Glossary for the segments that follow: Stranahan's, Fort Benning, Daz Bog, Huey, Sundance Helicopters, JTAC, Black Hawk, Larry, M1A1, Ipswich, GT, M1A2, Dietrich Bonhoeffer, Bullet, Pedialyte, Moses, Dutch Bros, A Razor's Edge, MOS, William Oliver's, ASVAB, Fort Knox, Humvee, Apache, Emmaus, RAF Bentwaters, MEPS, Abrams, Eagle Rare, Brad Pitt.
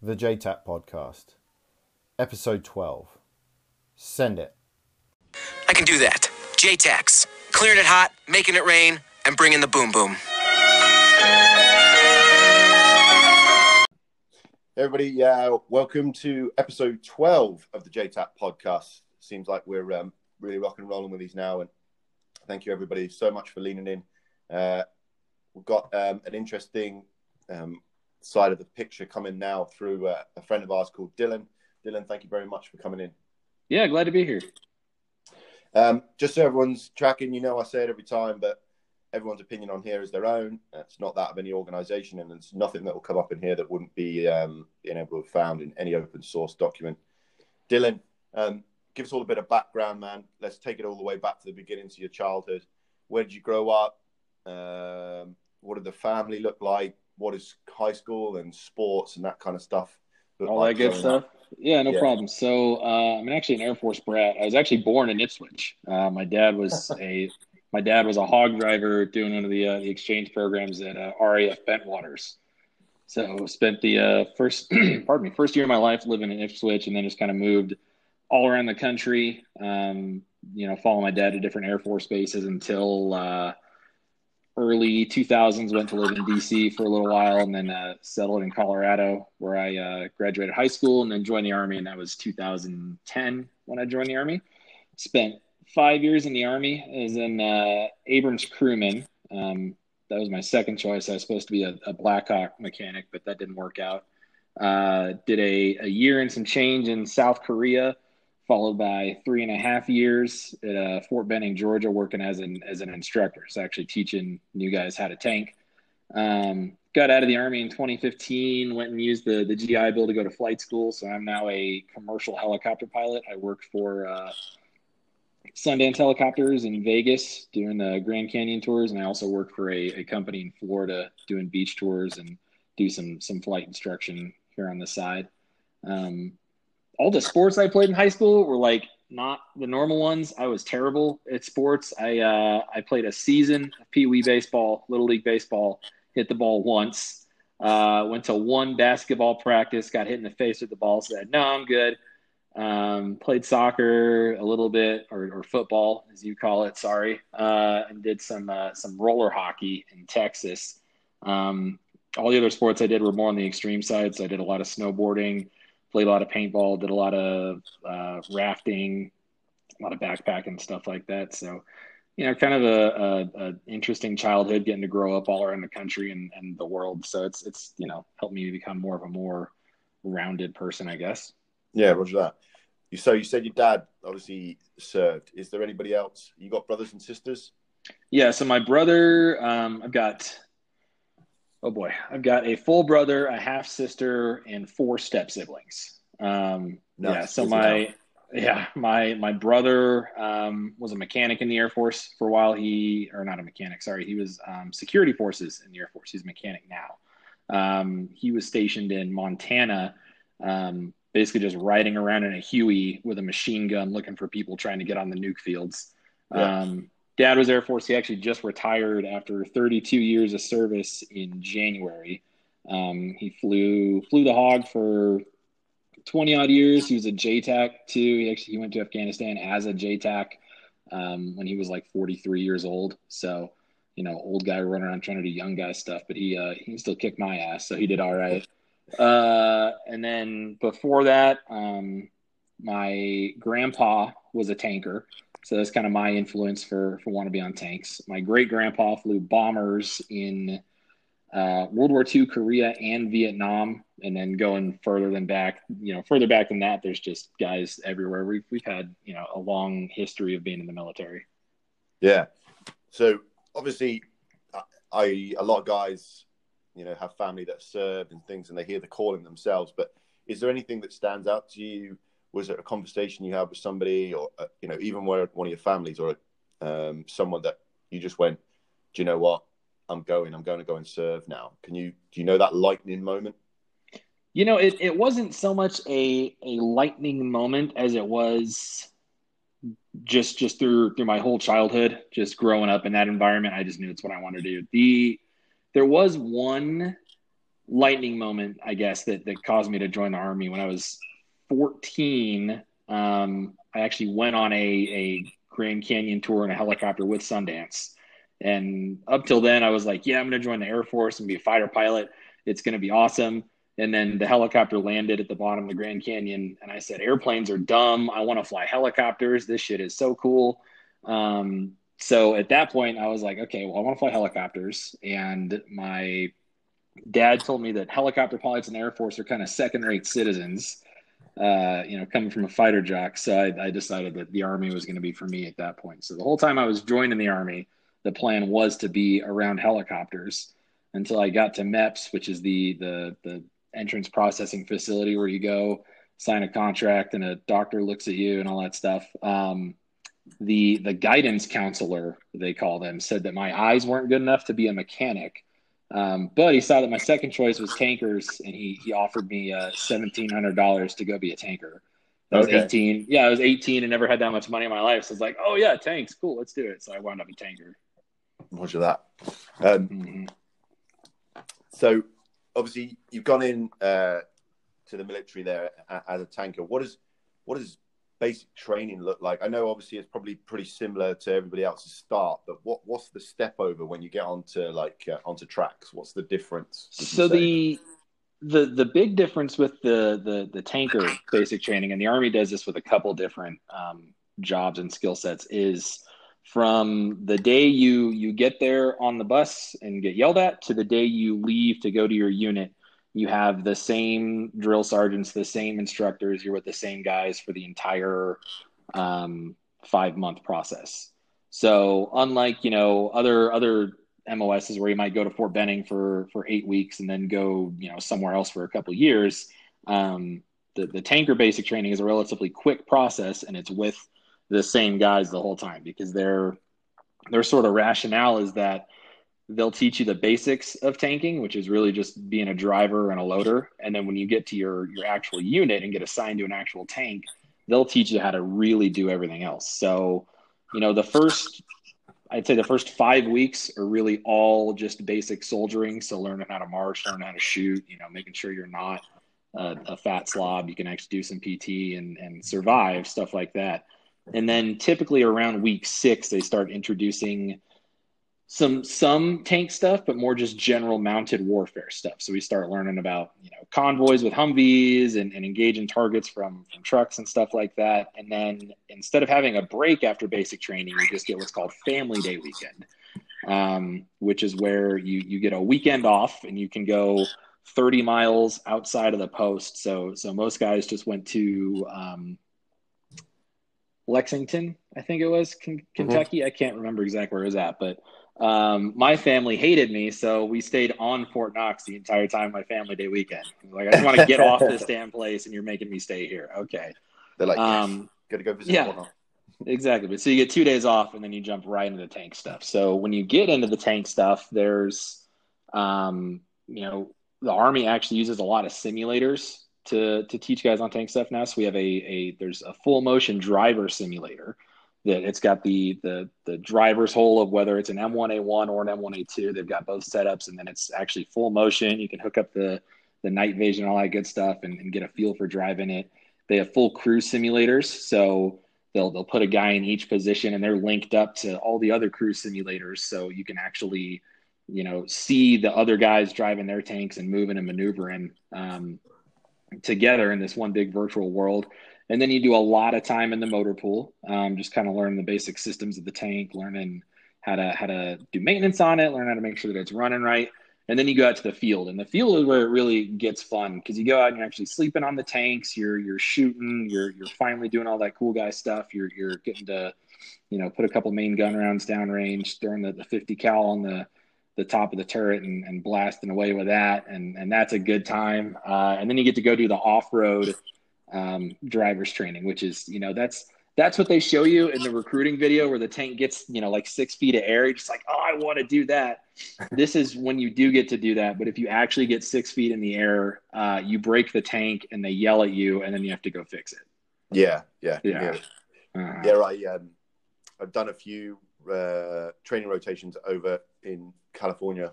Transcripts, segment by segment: The JTAC Podcast, Episode 12. Send it. I can do that. JTACs. Clearing it hot, making it rain, and bringing the boom boom. Everybody, welcome to Episode 12 of the JTAC Podcast. Seems like we're really rock and rolling with these now, and thank you everybody so much for leaning in. We've got an interesting side of the picture coming now through a friend of ours called Dylan. Dylan, thank you very much for coming in. Yeah, glad to be here. Just so everyone's tracking, you know I say it every time, but everyone's opinion on here is their own. It's not that of any organisation, and there's nothing that will come up in here that wouldn't be able to be found in any open source document. Dylan, give us all a bit of background, man. Let's take it all the way back to the beginning, to your childhood. Where did you grow up? What did the family look like? What is high school and sports and that kind of stuff? All that good stuff? Yeah, no problem. So I'm actually an Air Force brat. I was actually born in Ipswich. My dad was a hog driver doing one of the exchange programs at RAF Bentwaters. So spent the first year of my life living in Ipswich, and then just kind of moved all around the country. Following my dad to different Air Force bases until early 2000s, went to live in DC for a little while, and then settled in Colorado, where I graduated high school and then joined the Army. And that was 2010 when I joined the Army. Spent 5 years in the Army as an Abrams crewman. That was my second choice. I was supposed to be a Black Hawk mechanic, but that didn't work out. Did a year and some change in South Korea, followed by 3.5 years at Fort Benning, Georgia, working as an instructor. So actually teaching new guys how to tank. Got out of the Army in 2015, went and used the GI Bill to go to flight school. So I'm now a commercial helicopter pilot. I work for Sundance Helicopters in Vegas doing the Grand Canyon tours. And I also work for a company in Florida doing beach tours and do some flight instruction here on the side. All the sports I played in high school were like not the normal ones. I was terrible at sports. I played a season of Pee Wee baseball, Little League baseball, hit the ball once, went to one basketball practice, got hit in the face with the ball, said, no, I'm good. Played soccer a little bit, or football, as you call it, sorry, and did some roller hockey in Texas. All the other sports I did were more on the extreme side, so I did a lot of snowboarding, played a lot of paintball, did a lot of rafting, a lot of backpacking, stuff like that. So, kind of a interesting childhood, getting to grow up all around the country and the world. So it's helped me become more of a more rounded person, I guess. Yeah, roger that. So you said your dad obviously served. Is there anybody else? You got brothers and sisters? Yeah, so my brother, I've got a full brother, a half sister, and four step siblings. My brother was a mechanic in the Air Force for a while. He was security forces in the Air Force. He's a mechanic now. He was stationed in Montana, basically just riding around in a Huey with a machine gun, looking for people trying to get on the nuke fields. Yeah. Dad was Air Force. He actually just retired after 32 years of service in January. He flew the Hawk for 20 odd years. He was a JTAC too. He went to Afghanistan as a JTAC when he was like 43 years old. So, old guy running around trying to do young guy stuff, but he still kicked my ass. So he did all right. And then before that, my grandpa was a tanker. So that's kind of my influence for wanting to be on tanks. My great-grandpa flew bombers in World War II, Korea, and Vietnam. And then going further back than that, there's just guys everywhere. We've had, a long history of being in the military. Yeah. So obviously, a lot of guys, have family that served and things, and they hear the calling themselves. But is there anything that stands out to you? Was it a conversation you had with somebody or, even one of your families or someone that you just went, do you know what? I'm going to go and serve now. Do you know that lightning moment? It wasn't so much a lightning moment as it was just through my whole childhood, just growing up in that environment. I just knew it's what I wanted to do. There was one lightning moment, I guess, that caused me to join the Army. When I was 14, I actually went on a Grand Canyon tour in a helicopter with Sundance. And up till then, I was like, yeah, I'm going to join the Air Force and be a fighter pilot. It's going to be awesome. And then the helicopter landed at the bottom of the Grand Canyon. And I said, airplanes are dumb. I want to fly helicopters. This shit is so cool. So at that point, I was like, okay, well, I want to fly helicopters. And my dad told me that helicopter pilots in the Air Force are kind of second-rate citizens, coming from a fighter jock. So I decided that the Army was going to be for me at that point. So the whole time I was joining the Army, the plan was to be around helicopters until I got to MEPS, which is the entrance processing facility where you go sign a contract and a doctor looks at you and all that stuff. The guidance counselor, they call them, said that my eyes weren't good enough to be a mechanic. But he saw that my second choice was tankers, and he offered me $1,700 to go be a tanker. I was 18. Yeah, I was 18 and never had that much money in my life. So I was like, oh, yeah, tanks. Cool, let's do it. So I wound up a tanker. Much of that. So obviously you've gone in to the military there as a tanker. What does basic training look like? I know obviously it's probably pretty similar to everybody else's start, but what's the step over when you get onto tracks? What's the difference? So the big difference with the tanker basic training, and the Army does this with a couple different jobs and skill sets, is from the day you get there on the bus and get yelled at to the day you leave to go to your unit, you have the same drill sergeants, the same instructors. You're with the same guys for the entire 5-month process. So unlike, other MOSs where you might go to Fort Benning for 8 weeks and then go, somewhere else for a couple of years, the tanker basic training is a relatively quick process, and it's with the same guys the whole time, because their sort of rationale is that they'll teach you the basics of tanking, which is really just being a driver and a loader. And then when you get to your actual unit and get assigned to an actual tank, they'll teach you how to really do everything else. So, the first 5 weeks are really all just basic soldiering. So learning how to march, learning how to shoot, making sure you're not a fat slob. You can actually do some PT and survive, stuff like that. And then typically around week 6, they start introducing some tank stuff, but more just general mounted warfare stuff. So we start learning about, convoys with Humvees and engaging targets from trucks and stuff like that. And then instead of having a break after basic training, you just get what's called Family Day weekend, which is where you get a weekend off and you can go 30 miles outside of the post. So most guys just went to Lexington, I think it was, Kentucky. Mm-hmm. I can't remember exactly where it was at, but my family hated me, so we stayed on Fort Knox the entire time my Family Day weekend. Like, I just want to get off this damn place, and you're making me stay here. Okay. They're like, yes, gotta go visit Fort Knox. Exactly. But so you get 2 days off, and then you jump right into the tank stuff. So when you get into the tank stuff, there's, the Army actually uses a lot of simulators to teach guys on tank stuff now. So we have there's a full motion driver simulator. That it's got the driver's hole of whether it's an M1A1 or an M1A2. They've got both setups, and then it's actually full motion. You can hook up the night vision, all that good stuff, and get a feel for driving it. They have full crew simulators, so they'll put a guy in each position, and they're linked up to all the other crew simulators, so you can actually see the other guys driving their tanks and moving and maneuvering together in this one big virtual world. And then you do a lot of time in the motor pool, just kind of learning the basic systems of the tank, learning how to do maintenance on it, learn how to make sure that it's running right. And then you go out to the field, and the field is where it really gets fun, because you go out and you're actually sleeping on the tanks, you're shooting, you're finally doing all that cool guy stuff. You're getting to, put a couple main gun rounds downrange, throwing the 50 cal on the top of the turret and blasting away with that. And that's a good time. And then you get to go do the off-road driver's training, which is that's what they show you in the recruiting video where the tank gets 6 feet of air. You're just like, oh, I want to do that. This is when you do get to do that. But if you actually get 6 feet in the air, you break the tank and they yell at you, and then you have to go fix it. I've done a few training rotations over in California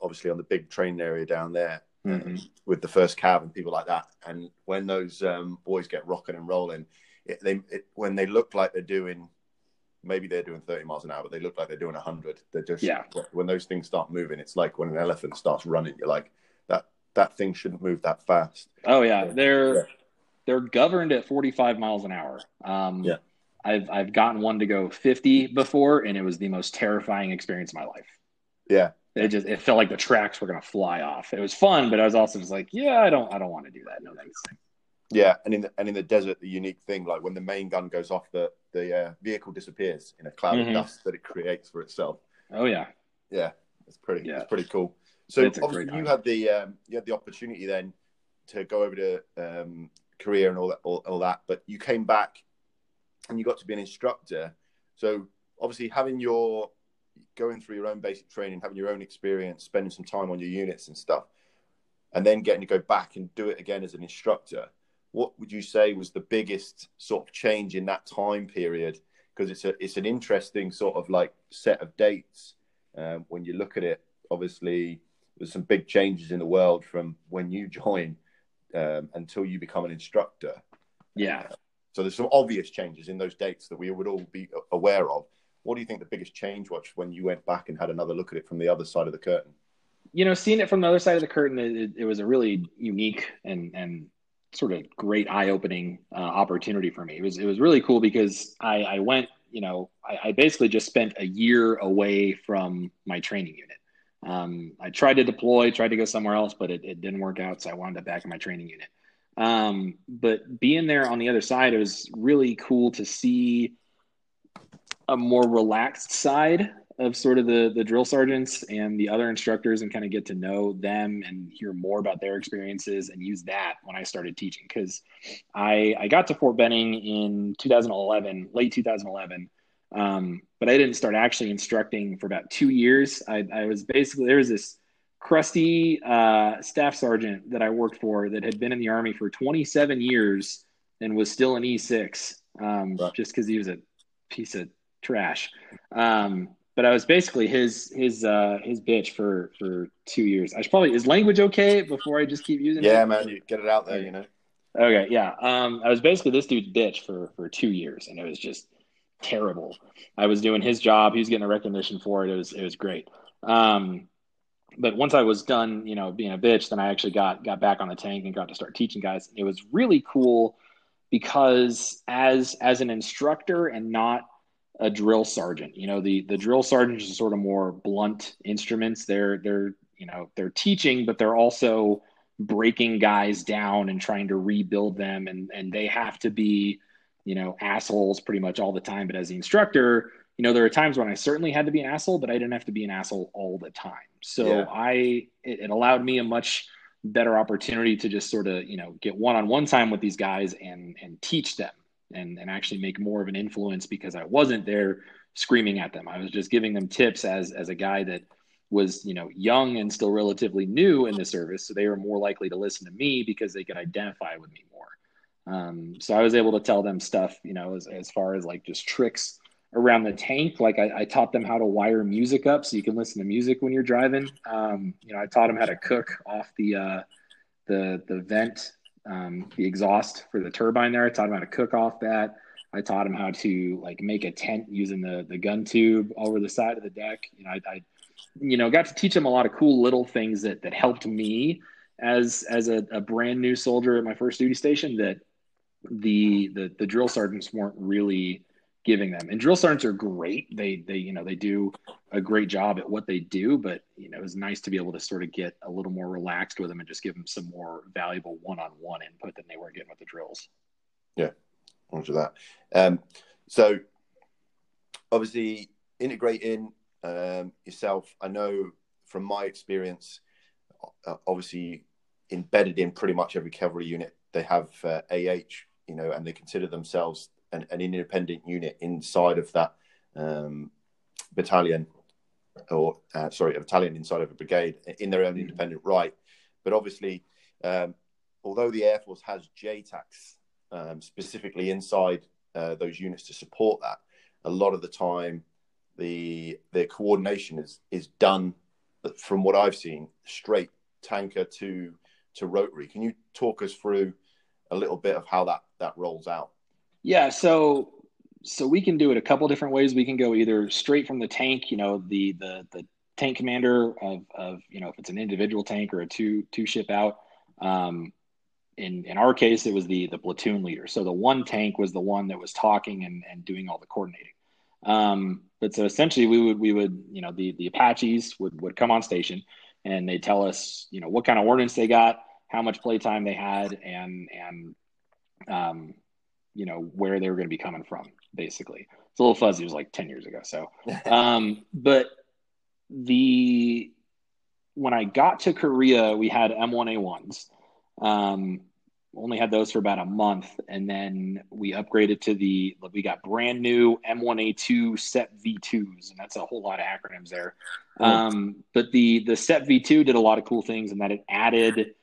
obviously on the big training area down there with the first cab and people like that. And when those boys get rocking and rolling, when they look like they're doing, maybe they're doing 30 miles an hour, but they look like they're doing 100. They're just, when those things start moving, it's like when an elephant starts running, you're like, that thing shouldn't move that fast. Oh yeah. They're governed at 45 miles an hour. I've gotten one to go 50 before, and it was the most terrifying experience of my life. Yeah. It felt like the tracks were going to fly off. It was fun, but I was also just like, I don't want to do that. No thanks. Yeah. And in the desert, the unique thing, like when the main gun goes off, the vehicle disappears in a cloud of dust that it creates for itself. Oh yeah. Yeah. It's pretty cool. So obviously you had the opportunity then to go over to Korea and all that, but you came back and you got to be an instructor. So obviously going through your own basic training, having your own experience, spending some time on your units and stuff, and then getting to go back and do it again as an instructor, what would you say was the biggest sort of change in that time period? Because it's an interesting sort of like set of dates when you look at it. Obviously, there's some big changes in the world from when you join until you become an instructor. Yeah. So there's some obvious changes in those dates that we would all be aware of. What do you think the biggest change was when you went back and had another look at it from the other side of the curtain? You know, seeing it from the other side of the curtain, it was a really unique and sort of great eye-opening opportunity for me. It was really cool because I went, you know, I basically just spent a year away from my training unit. I tried to deploy, tried to go somewhere else, but it didn't work out. So I wound up back in my training unit. But being there on the other side, it was really cool to see a more relaxed side of sort of the drill sergeants and the other instructors, and kind of get to know them and hear more about their experiences and use that when I started teaching. Cause I got to Fort Benning in 2011, late 2011. But I didn't start actually instructing for about 2 years. I was basically, there was this crusty staff sergeant that I worked for that had been in the Army for 27 years and was still an E6, right, just because he was a piece of trash. But I was basically his bitch for 2 years. I should probably, is language okay before I just keep using it? Yeah, man, you get it out there, you know? Okay, yeah. I was basically this dude's bitch for 2 years, and it was just terrible. I was doing his job. He was getting a recognition for it. It was great. But once I was done, you know, being a bitch, then I actually got back on the tank and got to start teaching guys. It was really cool because as an instructor and not a drill sergeant, you know, the drill sergeants are sort of more blunt instruments. They're, you know, they're teaching, but they're also breaking guys down and trying to rebuild them. And they have to be, you know, assholes pretty much all the time. But as the instructor, you know, there are times when I certainly had to be an asshole, but I didn't have to be an asshole all the time. So yeah. It allowed me a much better opportunity to just sort of, you know, get one-on-one time with these guys and teach them and actually make more of an influence, because I wasn't there screaming at them. I was just giving them tips as a guy that was, you know, young and still relatively new in the service. So they were more likely to listen to me because they could identify with me more. So I was able to tell them stuff, you know, as far as like just tricks around the tank. Like I taught them how to wire music up so you can listen to music when you're driving. You know, I taught them how to cook off the vent, the exhaust for the turbine there. I taught them how to cook off that. I taught them how to like make a tent using the gun tube over the side of the deck. You know, I you know, got to teach them a lot of cool little things that helped me as a brand new soldier at my first duty station that the drill sergeants weren't really giving them. And drill sergeants are great. They you know, they do a great job at what they do, but you know, it was nice to be able to sort of get a little more relaxed with them and just give them some more valuable one-on-one input than they were getting with the drills. Yeah. Roger that. So obviously integrating yourself, I know from my experience, obviously embedded in pretty much every cavalry unit, they have AH, you know, and they consider themselves an independent unit inside of that battalion, or a battalion inside of a brigade in their own independent right. But obviously, although the Air Force has JTACs specifically inside those units to support that, a lot of the time the coordination is done from what I've seen, straight tanker to rotary. Can you talk us through a little bit of how that rolls out? Yeah, so we can do it a couple different ways. We can go either straight from the tank, you know, the tank commander of you know, if it's an individual tank or a two ship out. In our case, it was the platoon leader. So the one tank was the one that was talking and doing all the coordinating. But so essentially we would, you know, the Apaches would come on station and they tell us, you know, what kind of ordnance they got, how much playtime they had, and you know, where they were going to be coming from, basically. It's a little fuzzy. It was like 10 years ago. So, but when I got to Korea, we had M1A1s. Only had those for about a month, and then we upgraded to we got brand new M1A2 SEP V2s, and that's a whole lot of acronyms there. But the SEP V2 did a lot of cool things in that it added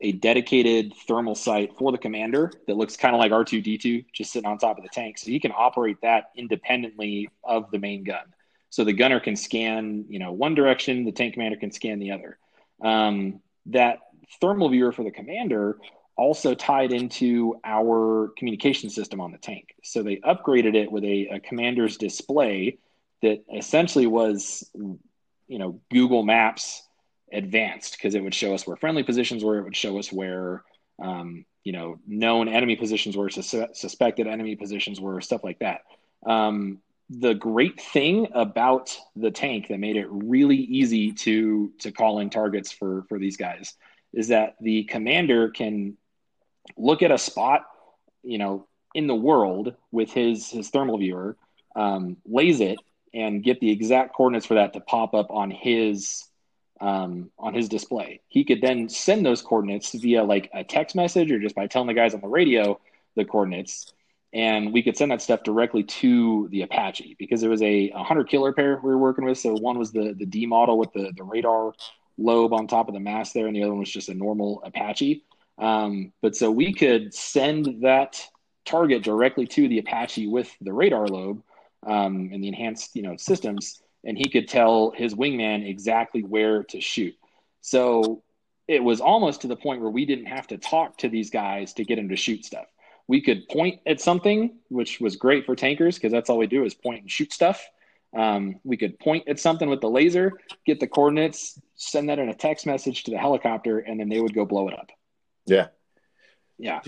a dedicated thermal sight for the commander that looks kind of like R2D2 just sitting on top of the tank, so he can operate that independently of the main gun. So the gunner can scan, you know, one direction, the tank commander can scan the other. That thermal viewer for the commander also tied into our communication system on the tank. So they upgraded it with a commander's display that essentially was, you know, Google Maps advanced, because it would show us where friendly positions were. It would show us where, you know, known enemy positions were, suspected enemy positions were, stuff like that. The great thing about the tank that made it really easy to call in targets for these guys is that the commander can look at a spot, you know, in the world with his thermal viewer, lays it, and get the exact coordinates for that to pop up on his display. He could then send those coordinates via like a text message or just by telling the guys on the radio the coordinates. And we could send that stuff directly to the Apache, because it was a hunter killer pair we were working with. So one was the D model with the radar lobe on top of the mast there, and the other one was just a normal Apache. But so we could send that target directly to the Apache with the radar lobe and the enhanced, you know, systems, and he could tell his wingman exactly where to shoot. So it was almost to the point where we didn't have to talk to these guys to get them to shoot stuff. We could point at something, which was great for tankers, because that's all we do is point and shoot stuff. We could point at something with the laser, get the coordinates, send that in a text message to the helicopter, and then they would go blow it up. Yeah. Yeah.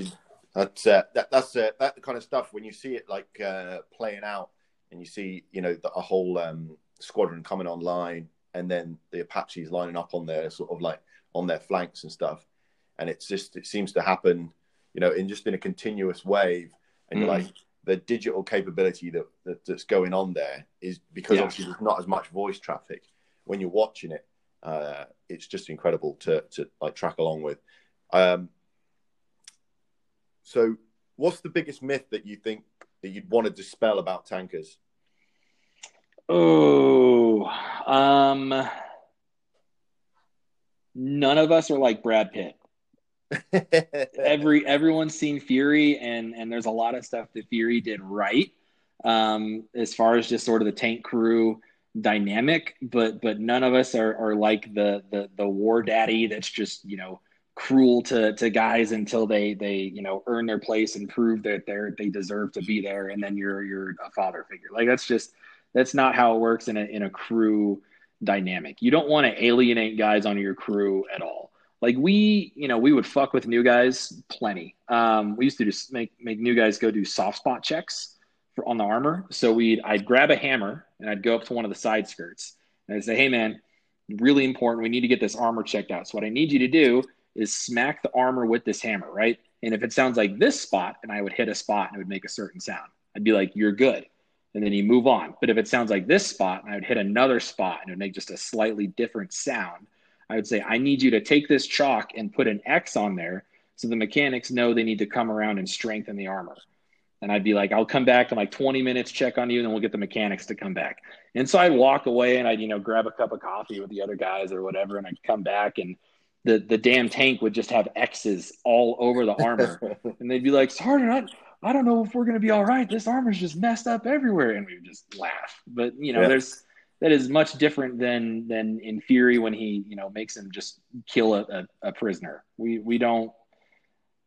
That's the kind of stuff when you see it like playing out, and you see, you know, a whole squadron coming online, and then the Apaches lining up on their sort of like on their flanks and stuff. And it's just, it seems to happen, you know, in a continuous wave. And you're like, the digital capability that's going on there is because obviously there's not as much voice traffic when you're watching it. It's just incredible to like track along with. So what's the biggest myth that you think that you'd want to dispel about tankers? None of us are like Brad Pitt. Everyone's seen Fury, and there's a lot of stuff that Fury did right, as far as just sort of the tank crew dynamic, but none of us are like the war daddy that's just, you know, cruel to guys until they you know, earn their place and prove that they deserve to be there, and then you're a father figure. Like that's not how it works in a crew dynamic. You don't want to alienate guys on your crew at all. Like we would fuck with new guys plenty. We used to just make new guys go do soft spot checks on the armor. So I'd grab a hammer and I'd go up to one of the side skirts and I'd say, "Hey man, really important. We need to get this armor checked out. So what I need you to do is smack the armor with this hammer, right? And if it sounds like this spot," and I would hit a spot and it would make a certain sound. I'd be like, "You're good." And then you move on. But if it sounds like this spot, and I would hit another spot and it would make just a slightly different sound, I would say, "I need you to take this chalk and put an X on there so the mechanics know they need to come around and strengthen the armor." And I'd be like, "I'll come back in like 20 minutes, check on you, and then we'll get the mechanics to come back." And so I'd walk away and I'd, you know, grab a cup of coffee with the other guys or whatever, and I'd come back and the damn tank would just have X's all over the armor. And they'd be like, "Sergeant, I don't know if we're going to be all right. This armor's just messed up everywhere." And we would just laugh. But, you know, yeah. there's that is much different than in Fury when he, you know, makes him just kill a prisoner. We don't.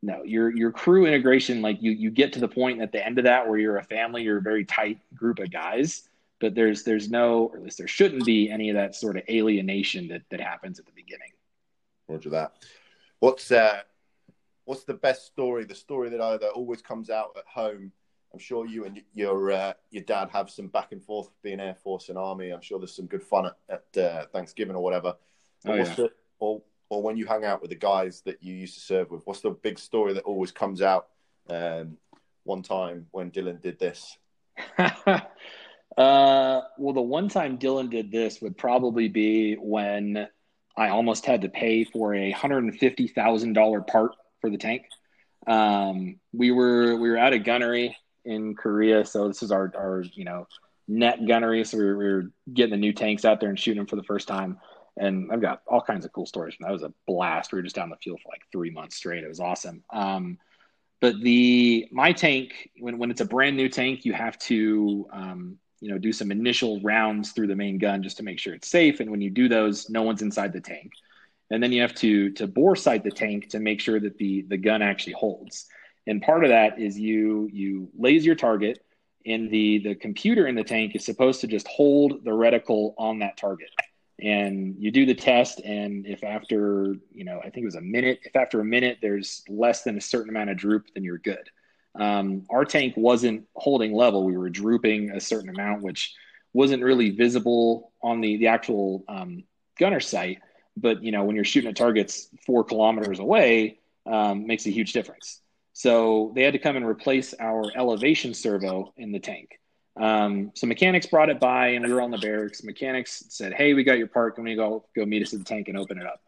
No, your crew integration, like you get to the point at the end of that where you're a family, you're a very tight group of guys, but there's no, or at least there shouldn't be any of that sort of alienation that happens at the beginning. Roger that. What's the best story? The story that either always comes out at home. I'm sure you and your dad have some back and forth being Air Force and Army. I'm sure there's some good fun at Thanksgiving or whatever. Oh, yeah. Or when you hang out with the guys that you used to serve with, what's the big story that always comes out? One time when Dylan did this. Well, the one time Dylan did this would probably be when I almost had to pay for a $150,000 part for the tank. We were out of gunnery in Korea, so this is our net gunnery. So we were getting the new tanks out there and shooting them for the first time. And I've got all kinds of cool stories. That was a blast. We were just down the field for like 3 months straight. It was awesome. But my tank, when it's a brand new tank, you have to do some initial rounds through the main gun just to make sure it's safe. And when you do those, no one's inside the tank. And then you have to bore sight the tank to make sure that the gun actually holds. And part of that is you laser your target, and the computer in the tank is supposed to just hold the reticle on that target. And you do the test, and if after, I think it was a minute, if after a minute there's less than a certain amount of droop, then you're good. Our tank wasn't holding level. We were drooping a certain amount, which wasn't really visible on the actual gunner sight. But, when you're shooting at targets 4 kilometers away, makes a huge difference. So they had to come and replace our elevation servo in the tank. So mechanics brought it by, and we were on the barracks. Mechanics said, "Hey, we got your part. Can we go meet us at the tank and open it up?"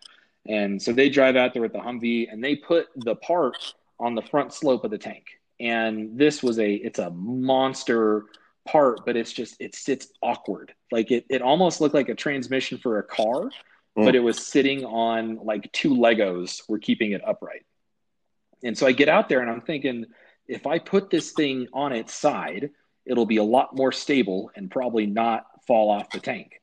And so they drive out there with the Humvee, and they put the part on the front slope of the tank. And this was it's a monster part, but it sits awkward. Like it almost looked like a transmission for a car, but it was sitting on like two Legos were keeping it upright. And so I get out there and I'm thinking, if I put this thing on its side, it'll be a lot more stable and probably not fall off the tank.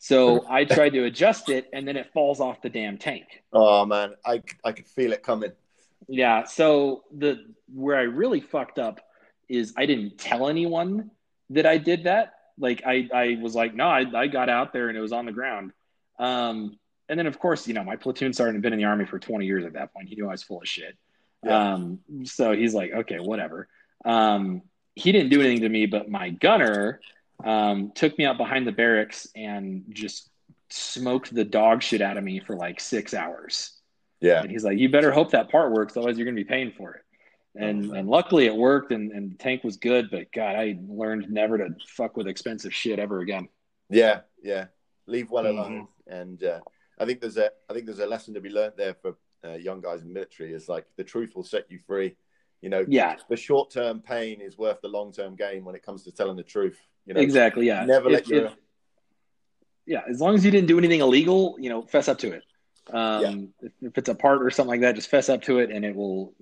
So I tried to adjust it, and then it falls off the damn tank. Oh man, I could feel it coming. Yeah. So where I really fucked up is I didn't tell anyone that I did that. Like I was like, no, I got out there and it was on the ground. And then of course, my platoon sergeant had been in the Army for 20 years at that point. He knew I was full of shit. Yeah. So he's like, okay, whatever. He didn't do anything to me, but my gunner took me out behind the barracks and just smoked the dog shit out of me for like 6 hours. Yeah. And he's like, you better hope that part works. Otherwise you're going to be paying for it. And luckily it worked and the tank was good, but God, I learned never to fuck with expensive shit ever again. Yeah. Yeah. Leave well alone. And I think there's a lesson to be learned there for young guys in the military is like the truth will set you free. Yeah. The short-term pain is worth the long-term gain when it comes to telling the truth. Exactly. Yeah. Yeah. As long as you didn't do anything illegal, fess up to it. If it's a part or something like that, just fess up to it, and it will.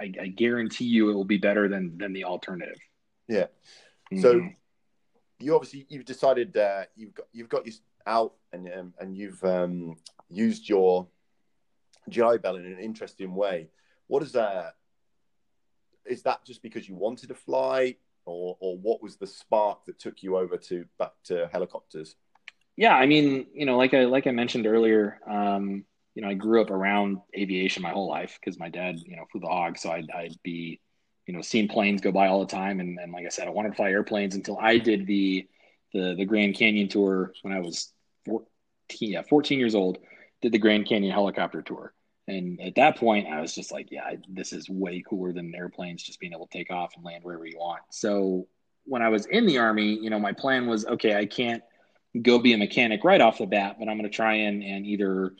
I guarantee you, it will be better than the alternative. Yeah. Mm-hmm. So you obviously you've decided you've got your out and you've used your GI Bell in an interesting way. What is that? Is that just because you wanted to fly or what was the spark that took you over back to helicopters? Yeah. I mean, like I mentioned earlier, I grew up around aviation my whole life because my dad, flew the AUG. So I'd be, seeing planes go by all the time. And like I said, I wanted to fly airplanes until I did the Grand Canyon tour when I was 14 years old, did the Grand Canyon helicopter tour. And at that point, I was just like, yeah, this is way cooler than airplanes, just being able to take off and land wherever you want. So when I was in the Army, my plan was, okay, I can't go be a mechanic right off the bat, but I'm going to try and either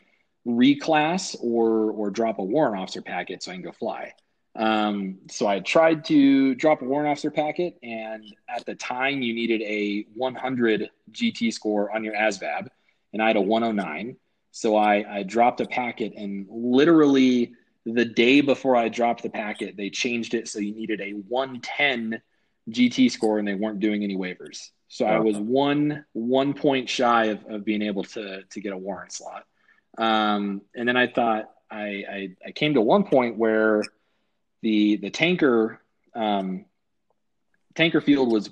reclass or drop a warrant officer packet so I can go fly. So I tried to drop a warrant officer packet, and at the time you needed a 100 GT score on your ASVAB, and I had a 109. So I dropped a packet, and literally the day before I dropped the packet, they changed it. So you needed a 110 GT score, and they weren't doing any waivers. So I was one point shy of being able to get a warrant slot. And then I thought I came to one point where the tanker field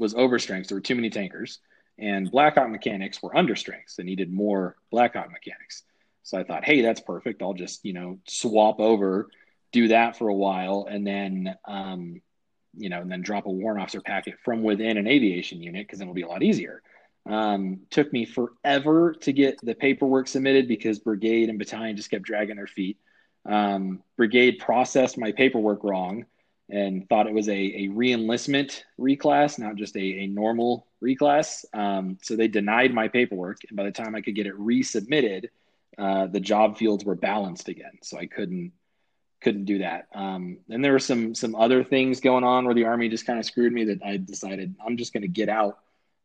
was overstrengths. There were too many tankers, and Black Hawk mechanics were understrengths. They needed more Black Hawk mechanics. So I thought, hey, that's perfect. I'll just, swap over, do that for a while. And then, and then drop a warrant officer packet from within an aviation unit, 'cause then it'll be a lot easier. Took me forever to get the paperwork submitted because brigade and battalion just kept dragging their feet. Brigade processed my paperwork wrong and thought it was a re-enlistment reclass, not just a normal reclass. So they denied my paperwork. And by the time I could get it resubmitted, the job fields were balanced again. So I couldn't do that. And there were some other things going on where the Army just kind of screwed me that I decided I'm just going to get out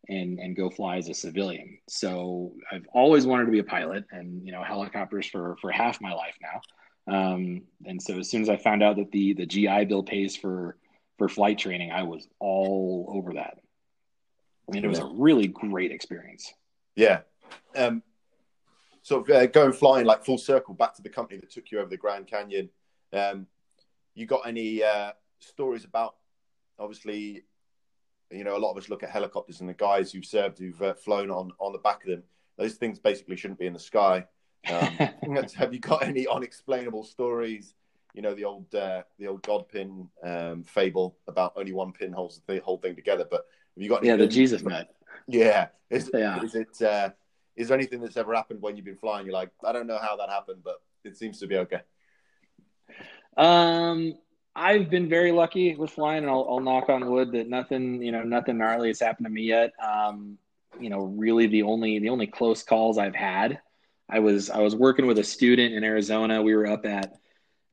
and go fly as a civilian. So I've always wanted to be a pilot and, helicopters for half my life now. And so as soon as I found out that the GI Bill pays for flight training, I was all over that. And it was a really great experience. Yeah. So going flying like full circle back to the company that took you over the Grand Canyon. You got any stories about, obviously, a lot of us look at helicopters and the guys who've served, who've flown on the back of them. Those things basically shouldn't be in the sky. Have you got any unexplainable stories? The old Godpin fable about only one pin holds the whole thing together. But have you got any the Jesus nut? Yeah. Is there anything that's ever happened when you've been flying? You're like, I don't know how that happened, but it seems to be okay. I've been very lucky with flying, and I'll knock on wood that nothing gnarly has happened to me yet. Really the only close calls I've had, I was working with a student in Arizona. We were up at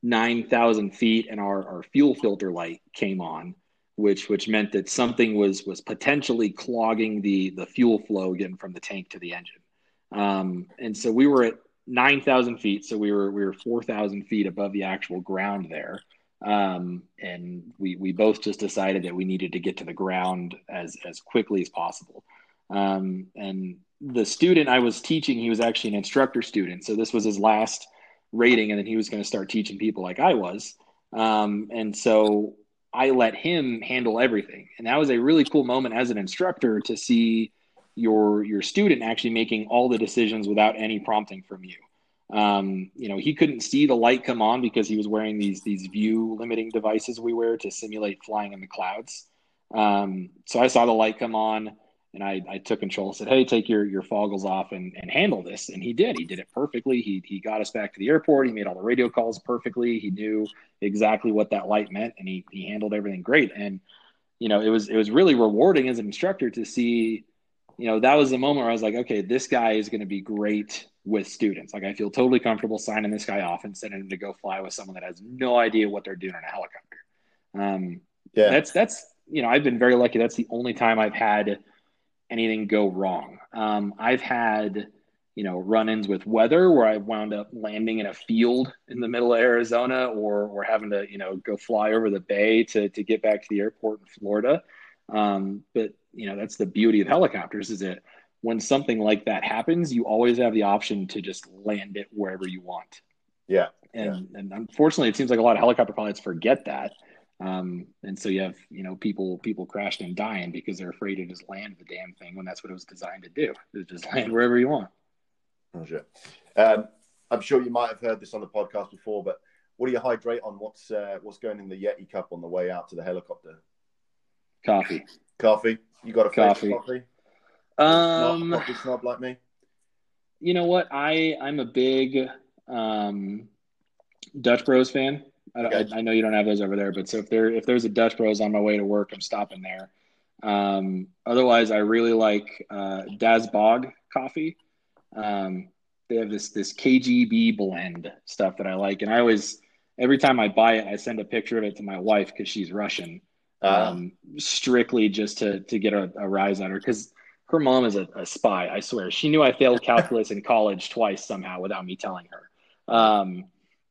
9,000 feet, and our fuel filter light came on, which meant that something was potentially clogging the fuel flow getting from the tank to the engine. And so we were at 9,000 feet. So we were 4,000 feet above the actual ground there. And we both just decided that we needed to get to the ground as quickly as possible. And the student I was teaching, he was actually an instructor student. So this was his last rating, and then he was going to start teaching people like I was. And so I let him handle everything. And that was a really cool moment as an instructor to see your student actually making all the decisions without any prompting from you. He couldn't see the light come on because he was wearing these view limiting devices we wear to simulate flying in the clouds. So I saw the light come on, and I took control and said, hey, take your foggles off and handle this. And he did. He did it perfectly. He got us back to the airport. He made all the radio calls perfectly. He knew exactly what that light meant, and he handled everything great. And, it was really rewarding as an instructor to see, that was the moment where I was like, okay, this guy is going to be great with students. Like, I feel totally comfortable signing this guy off and sending him to go fly with someone that has no idea what they're doing in a helicopter. That's I've been very lucky. That's the only time I've had anything go wrong. I've had, run-ins with weather where I wound up landing in a field in the middle of Arizona or having to, go fly over the bay to get back to the airport in Florida. But that's the beauty of helicopters, is that when something like that happens, you always have the option to just land it wherever you want. Yeah. And unfortunately, it seems like a lot of helicopter pilots forget that. And so you have, people crashing and dying because they're afraid to just land the damn thing when that's what it was designed to do. Is just land wherever you want. Oh, sure. I'm sure you might have heard this on the podcast before, but what do you hydrate on? What's going in the Yeti cup on the way out to the helicopter? Coffee. You got a favorite coffee? Coffee snob like me. You know what? I'm a big Dutch Bros fan. I know you don't have those over there, but so if there's a Dutch Bros on my way to work, I'm stopping there. Otherwise, I really like Daz Bog coffee. They have this KGB blend stuff that I like, and I always, every time I buy it, I send a picture of it to my wife because she's Russian. Strictly just to get a rise out of her, because her mom is a spy. I swear, she knew I failed calculus in college twice somehow without me telling her.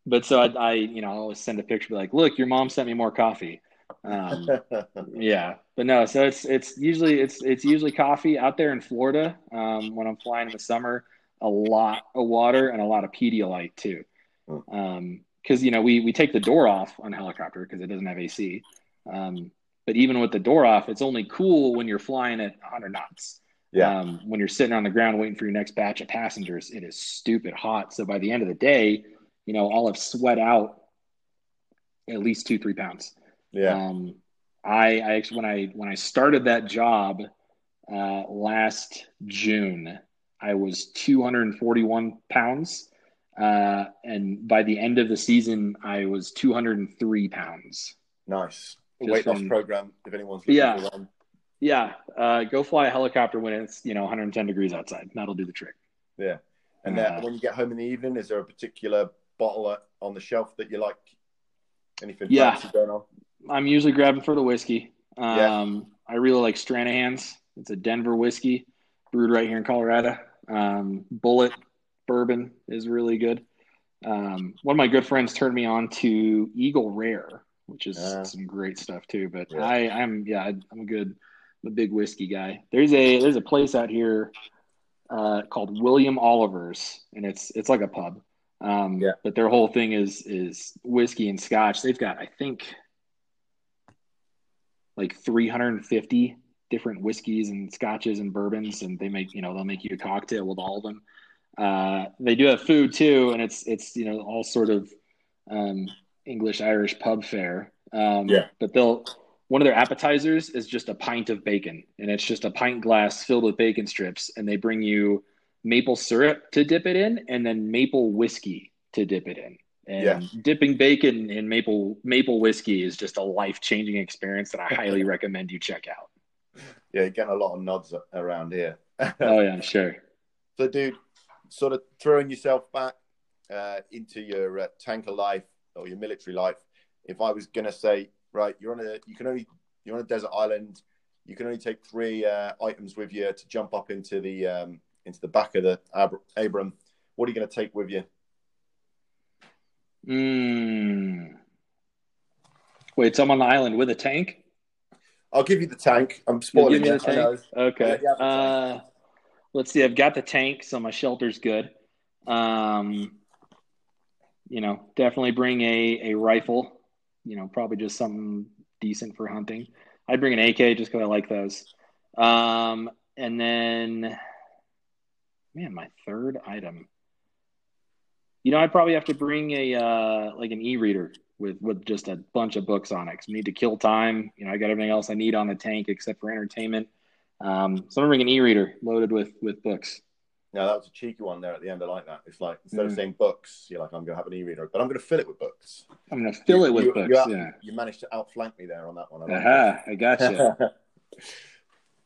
But so I always send a picture, be like, look, your mom sent me more coffee. Yeah, but no, so it's usually coffee out there in Florida. When I'm flying in the summer, a lot of water and a lot of Pedialyte too. Cause you know, we take the door off on helicopter cause it doesn't have AC. But even with the door off, it's only cool when you're flying at 100 knots. Yeah. When you're sitting on the ground waiting for your next batch of passengers, it is stupid hot. So by the end of the day, you know, I'll have sweat out at least 2-3 pounds. Yeah. I actually, when I started that job, last June, I was 241 pounds. And by the end of the season, I was 203 pounds. Nice. Weight loss program, if anyone's looking for one. Yeah. Go fly a helicopter when it's, you know, 110 degrees outside. That'll do the trick. Yeah. And then when you get home in the evening, is there a particular bottle on the shelf that you like? Anything fancy going on? I'm usually grabbing for the whiskey. I really like Stranahan's. It's a Denver whiskey brewed right here in Colorado. Bullet bourbon is really good. One of my good friends turned me on to Eagle Rare, which is some great stuff too. But yeah. I'm a big whiskey guy. There's a place out here called William Oliver's, and it's like a pub. But their whole thing is whiskey and scotch. They've got, I think, like 350 different whiskeys and scotches and bourbons, and they make, you know, they'll make you a cocktail with all of them. They do have food too, and it's you know, all sort of English Irish pub fare. But one of their appetizers is just a pint of bacon, and it's just a pint glass filled with bacon strips, and they bring you maple syrup to dip it in, and then maple whiskey to dip it in. And dipping bacon in maple whiskey is just a life-changing experience that I highly recommend you check out. Yeah, you're getting a lot of nods around here. Oh, yeah, I'm sure. So, dude, sort of throwing yourself back into your tanker life or your military life, if I was going to say, right, you're on a desert island, you can only take 3 items with you to jump up into the back of the Abrams, what are you going to take with you? Wait, so I'm on the island with a tank? I'll give you the tank. I'm spoiling it. Okay. Let's see. I've got the tank, so my shelter's good. You know, definitely bring a rifle. You know, probably just something decent for hunting. I'd bring an AK just because I like those. And then, man, my third item. You know, I probably have to bring an e-reader with just a bunch of books on it. 'Cause we need to kill time. You know, I got everything else I need on the tank except for entertainment. So I'm going to bring an e-reader loaded with books. No, that was a cheeky one there at the end. I like that. It's like, instead of saying books, you're like, I'm going to have an e-reader, but I'm going to fill it with books. I'm going to fill it with books. You managed to outflank me there on that one. I gotcha.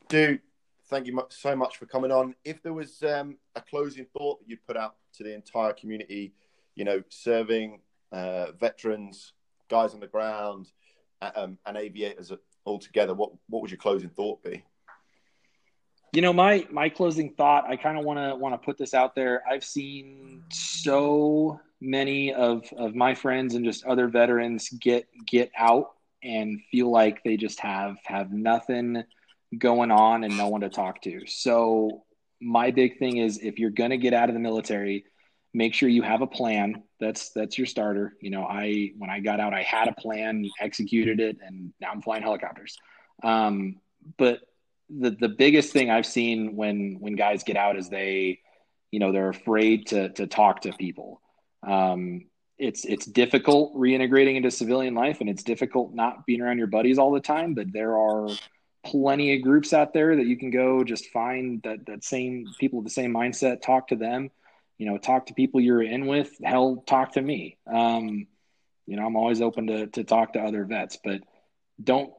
Dude, thank you so much for coming on. If there was a closing thought that you'd put out to the entire community, you know, serving veterans, guys on the ground, and aviators all together, what would your closing thought be? You know, my closing thought, I kind of want to put this out there. I've seen so many of my friends and just other veterans get out and feel like they just have nothing going on and no one to talk to. So my big thing is, if you're going to get out of the military, make sure you have a plan. That's your starter. You know, when I got out, I had a plan, executed it, and now I'm flying helicopters. But the biggest thing I've seen when guys get out is they, you know, they're afraid to talk to people. It's difficult reintegrating into civilian life, and it's difficult not being around your buddies all the time, but there are plenty of groups out there that you can go just find that same people with the same mindset, talk to them, you know, talk to people you're in with, hell, talk to me. You know, I'm always open to talk to other vets, but don't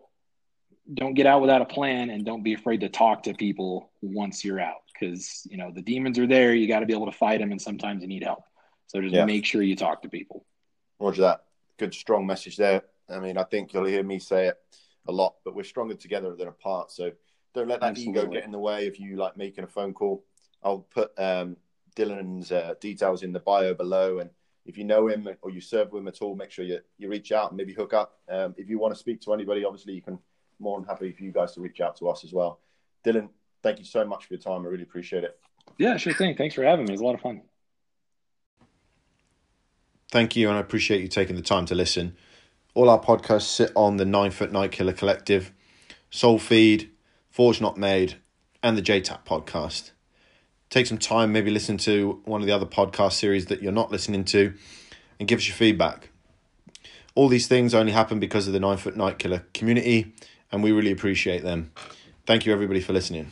get out without a plan, and don't be afraid to talk to people once you're out. 'Cause you know, the demons are there. You got to be able to fight them. And sometimes you need help. So just make sure you talk to people. Roger that. Good, strong message there. I mean, I think you'll hear me say it a lot, but we're stronger together than apart. So don't let that ego get in the way of you, like, making a phone call. I'll put Dylan's details in the bio below, and if you know him or you serve with him at all, make sure you reach out and maybe hook up. If you want to speak to anybody, obviously you can, more than happy for you guys to reach out to us as well. Dylan, thank you so much for your time. I really appreciate it. Yeah, sure thing. Thanks for having me. It was a lot of fun. Thank you, and I appreciate you taking the time to listen. All our podcasts sit on the 9 Foot Night Killer Collective, Soul Feed, Forge Not Made, and the JTAC podcast. Take some time, maybe listen to one of the other podcast series that you're not listening to, and give us your feedback. All these things only happen because of the 9 Foot Night Killer community, and we really appreciate them. Thank you, everybody, for listening.